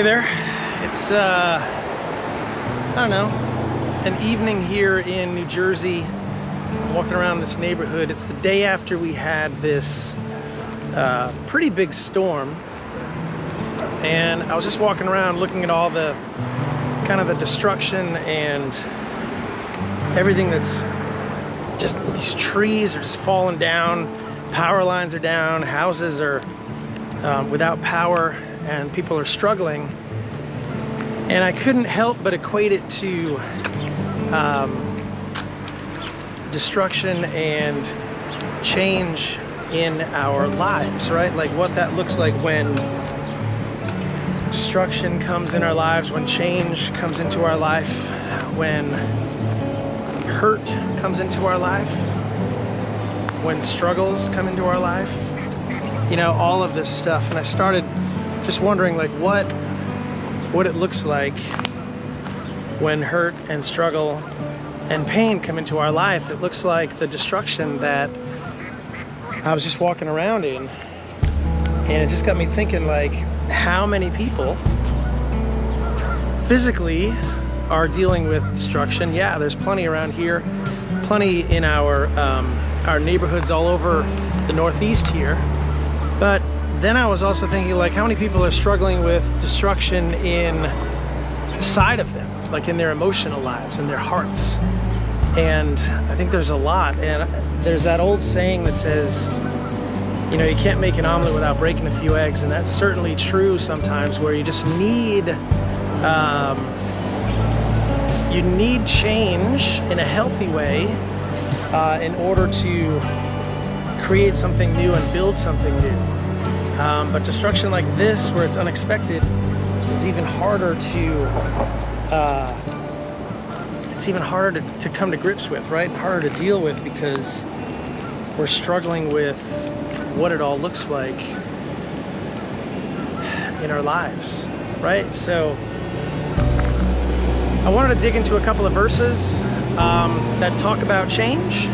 Hey there. It's, I don't know, an evening here in New Jersey. I'm walking around this neighborhood. It's the day after we had this pretty big storm. And I was just walking around looking at all the kind of the destruction and everything that's just, these trees are just falling down, power lines are down, houses are without power, and people are struggling. And I couldn't help but equate it to destruction and change in our lives, right? Like what that looks like when destruction comes in our lives, when change comes into our life, when hurt comes into our life, when struggles come into our life, you know, all of this stuff. And I started just wondering like what it looks like when hurt and struggle and pain come into our life. It looks like the destruction that I was just walking around in, and it just got me thinking like how many people physically are dealing with destruction. Yeah, there's plenty around here, plenty in our neighborhoods all over the Northeast here. But then I was also thinking like how many people are struggling with destruction inside of them, like in their emotional lives, in their hearts. And I think there's a lot. And there's that old saying that says, you know, you can't make an omelet without breaking a few eggs. And that's certainly true sometimes, where you just need you need change in a healthy way in order to create something new and build something new. But destruction like this, where it's unexpected, is even harder to, it's even harder to come to grips with, right? Harder to deal with, because we're struggling with what it all looks like in our lives, right? So I wanted to dig into a couple of verses that talk about change,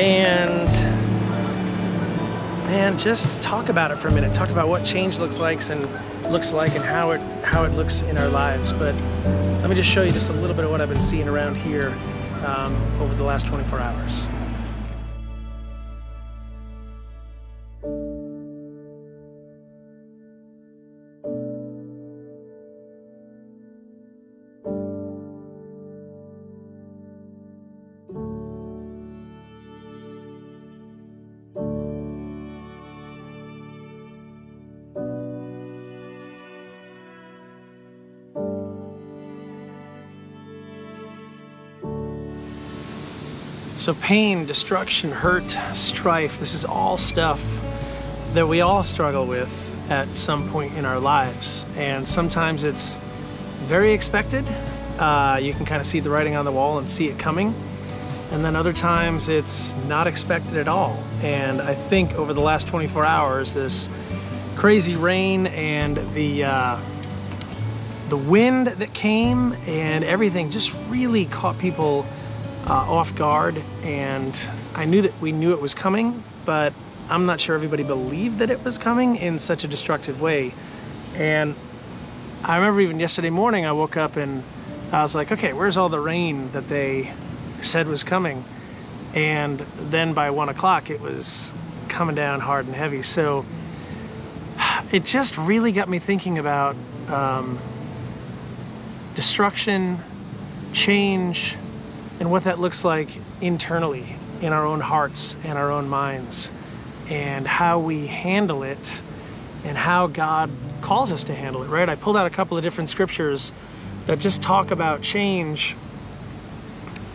and man, just talk about it for a minute. Talk about what change looks like and how it looks in our lives. But let me just show you just a little bit of what I've been seeing around here over the last 24 hours. So pain, destruction, hurt, strife, this is all stuff that we all struggle with at some point in our lives. And sometimes it's very expected. You can kind of see the writing on the wall and see it coming. And then other times it's not expected at all. And I think over the last 24 hours, this crazy rain and the wind that came and everything just really caught people off guard. And I knew that we knew it was coming, but I'm not sure everybody believed that it was coming in such a destructive way. And I remember even yesterday morning I woke up and I was like, okay, where's all the rain that they said was coming? And then by 1 o'clock it was coming down hard and heavy. So it just really got me thinking about destruction, change, and what that looks like internally in our own hearts and our own minds, and how we handle it and how God calls us to handle it, right? I pulled out a couple of different scriptures that just talk about change,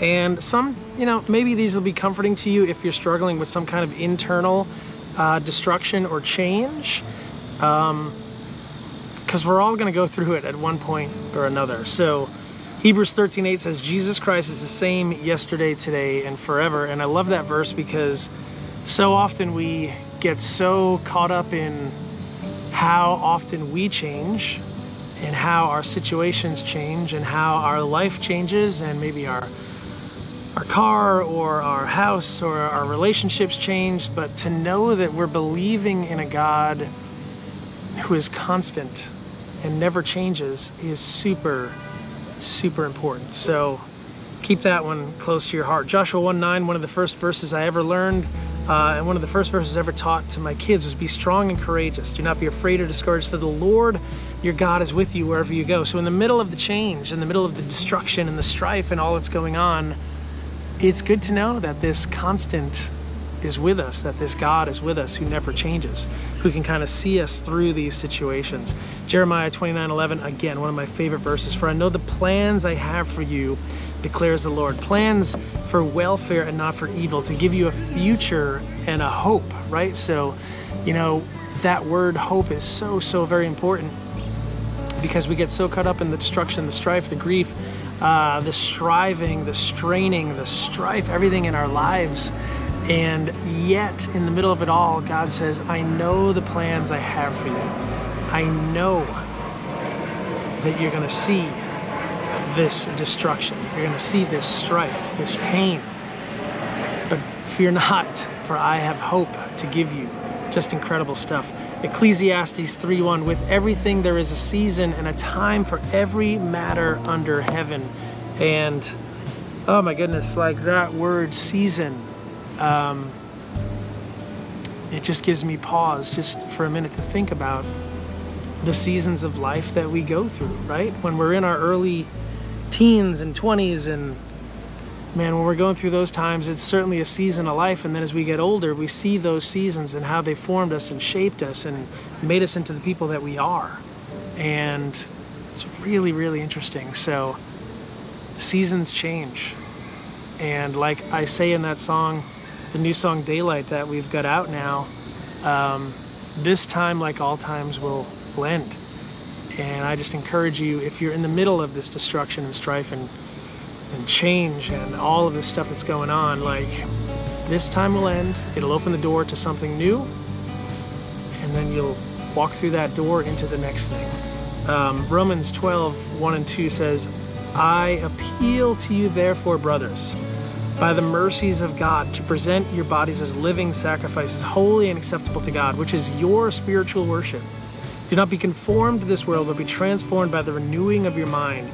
and some, you know, maybe these will be comforting to you if you're struggling with some kind of internal destruction or change, because we're all going to go through it at one point or another. So Hebrews 13.8 says, Jesus Christ is the same yesterday, today, and forever. And I love that verse, because so often we get so caught up in how often we change and how our situations change and how our life changes, and maybe our car or our house or our relationships change. But to know that we're believing in a God who is constant and never changes is super, super important. So keep that one close to your heart. Joshua 1:9, one of the first verses I ever learned, and one of the first verses I ever taught to my kids was, be strong and courageous. Do not be afraid or discouraged, for the Lord your God is with you wherever you go. So in the middle of the change, in the middle of the destruction and the strife and all that's going on, it's good to know that this constant is with us, that this God is with us who never changes, who can kind of see us through these situations. Jeremiah 29:11, again, one of my favorite verses. For I know the plans I have for you, declares the Lord. Plans for welfare and not for evil, to give you a future and a hope, right? So, you know, that word hope is so, so very important, because we get so caught up in the destruction, the strife, the grief, the striving, the straining, the strife, everything in our lives. And yet, in the middle of it all, God says, I know the plans I have for you. I know that you're going to see this destruction. You're going to see this strife, this pain. But fear not, for I have hope to give you. Just incredible stuff. Ecclesiastes 3:1, with everything there is a season and a time for every matter under heaven. And oh my goodness, like that word season, it just gives me pause just for a minute to think about the seasons of life that we go through, right? When we're in our early teens and 20s, and man, when we're going through those times, it's certainly a season of life. And then as we get older, we see those seasons and how they formed us and shaped us and made us into the people that we are. And it's really, really interesting. So seasons change. And like I say in that song, the new song Daylight that we've got out now, this time, like all times, will blend. And I just encourage you, if you're in the middle of this destruction and strife and change and all of this stuff that's going on, like, this time will end. It'll open the door to something new, and then you'll walk through that door into the next thing. Romans 12:1-2 says, I appeal to you therefore, brothers, by the mercies of God, to present your bodies as living sacrifices, holy and acceptable to God, which is your spiritual worship. Do not be conformed to this world, but be transformed by the renewing of your mind,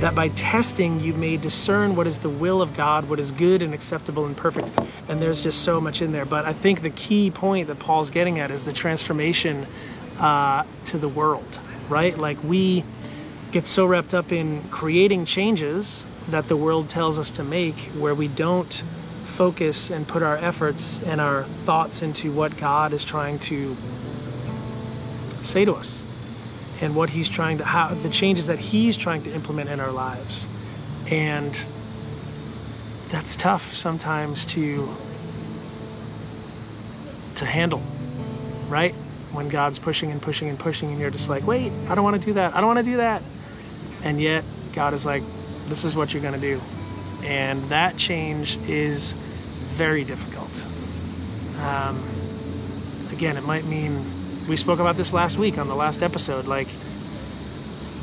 that by testing you may discern what is the will of God, what is good and acceptable and perfect. And there's just so much in there. But I think the key point that Paul's getting at is the transformation to the world, right? Like, we get so wrapped up in creating changes that the world tells us to make, where we don't focus and put our efforts and our thoughts into what God is trying to say to us, and what he's trying to, how the changes that he's trying to implement in our lives. And that's tough sometimes to handle, right? When God's pushing and pushing and pushing, and you're just like, wait, I don't want to do that. I don't want to do that. And yet God is like, this is what you're going to do. And that change is very difficult. Again, it might mean, we spoke about this last week on the last episode, like,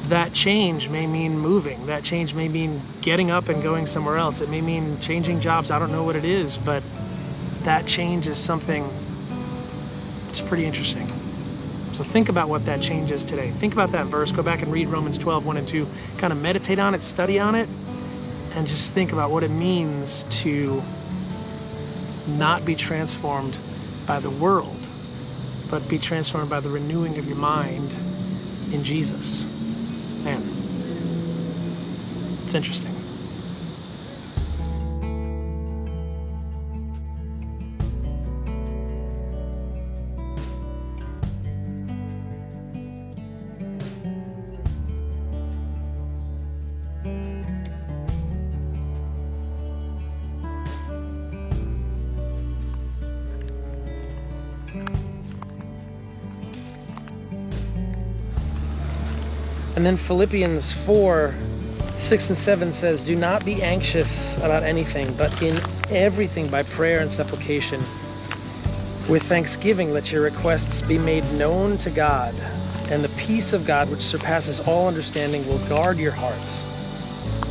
that change may mean moving. That change may mean getting up and going somewhere else. It may mean changing jobs. I don't know what it is, but that change is something, it's pretty interesting. So think about what that change is today. Think about that verse. Go back and read Romans 12:1-2. Kind of meditate on it, study on it, and just think about what it means to not be transformed by the world, but be transformed by the renewing of your mind in Jesus. Man, it's interesting. And then Philippians 4:6-7 says, do not be anxious about anything, but in everything by prayer and supplication, with thanksgiving let your requests be made known to God, and the peace of God, which surpasses all understanding, will guard your hearts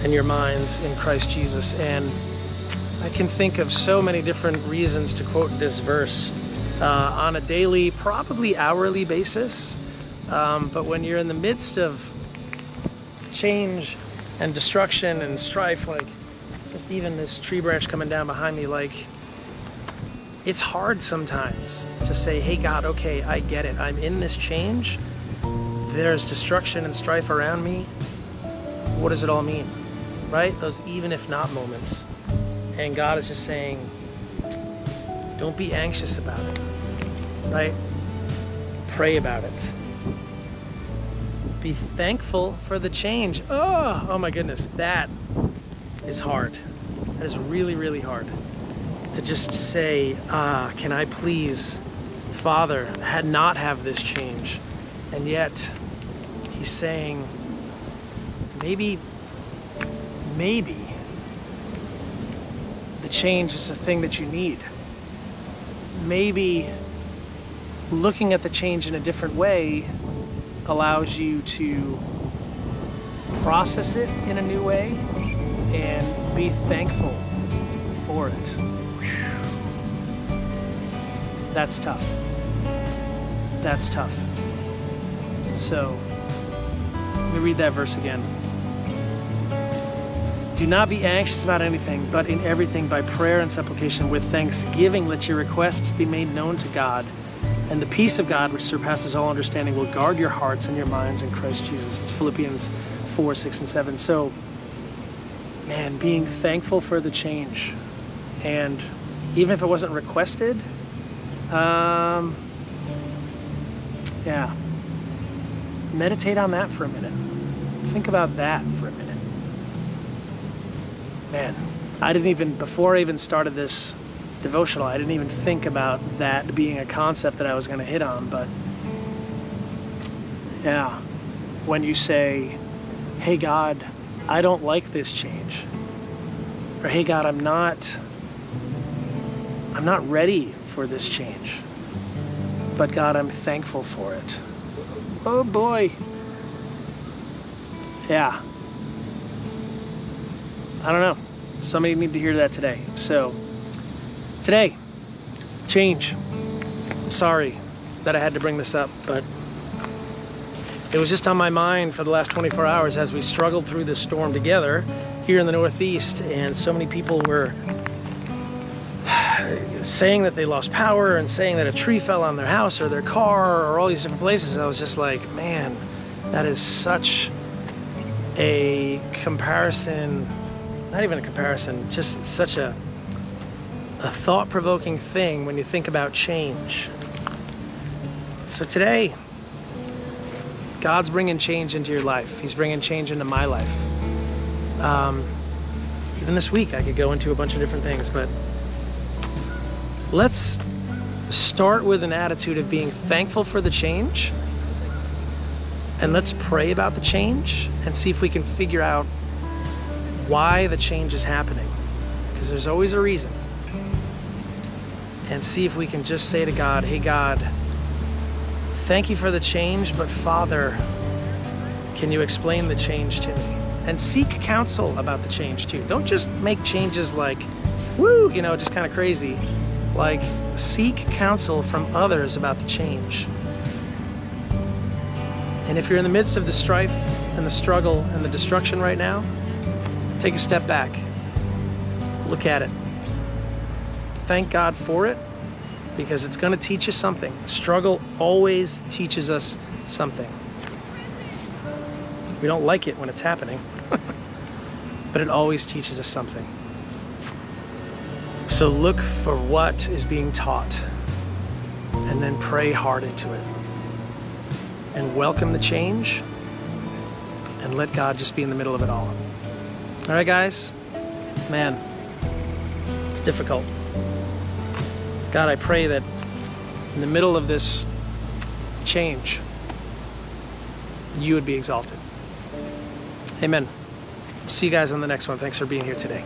and your minds in Christ Jesus. And I can think of so many different reasons to quote this verse on a daily, probably hourly basis. But when you're in the midst of change and destruction and strife, like just even this tree branch coming down behind me, like it's hard sometimes to say, hey God, okay, I get it. I'm in this change. There's destruction and strife around me. What does it all mean? Right? Those even if not moments. And God is just saying, don't be anxious about it, right? Pray about it. Be thankful for the change. Oh my goodness, that is hard. That is really, really hard to just say, can I please, Father, had not have this change. And yet he's saying, maybe the change is the thing that you need. Maybe looking at the change in a different way allows you to process it in a new way and be thankful for it. That's tough. That's tough. So, let me read that verse again. Do not be anxious about anything, but in everything by prayer and supplication with thanksgiving let your requests be made known to God. And the peace of God, which surpasses all understanding, will guard your hearts and your minds in Christ Jesus. It's Philippians 4:6 and 7. So, man, being thankful for the change. And even if it wasn't requested, yeah. Meditate on that for a minute. Think about that for a minute. Man, I didn't even, before I even started this devotional, I didn't even think about that being a concept that I was going to hit on, but yeah, when you say, hey God, I don't like this change, or hey God, I'm not ready for this change, but God, I'm thankful for it. Oh boy. Yeah. I don't know. Somebody need to hear that today. So, today, change. I'm sorry that I had to bring this up, but it was just on my mind for the last 24 hours as we struggled through this storm together here in the Northeast, and so many people were saying that they lost power and saying that a tree fell on their house or their car or all these different places. And I was just like, man, that is such a comparison. Not even a comparison, just such a thought-provoking thing when you think about change. So today, God's bringing change into your life. He's bringing change into my life. Even this week, I could go into a bunch of different things, but let's start with an attitude of being thankful for the change, and let's pray about the change and see if we can figure out why the change is happening, because there's always a reason, and see if we can just say to God, hey God, thank you for the change, but Father, can you explain the change to me? And seek counsel about the change too. Don't just make changes like, woo, you know, just kind of crazy. Like, seek counsel from others about the change. And if you're in the midst of the strife and the struggle and the destruction right now, take a step back, look at it, thank God for it, because it's going to teach you something. Struggle always teaches us something. We don't like it when it's happening, but it always teaches us something. So look for what is being taught, and then pray hard into it, and welcome the change, and let God just be in the middle of it all. All right, guys, man, it's difficult. God, I pray that in the middle of this change, you would be exalted. Amen. See you guys on the next one. Thanks for being here today.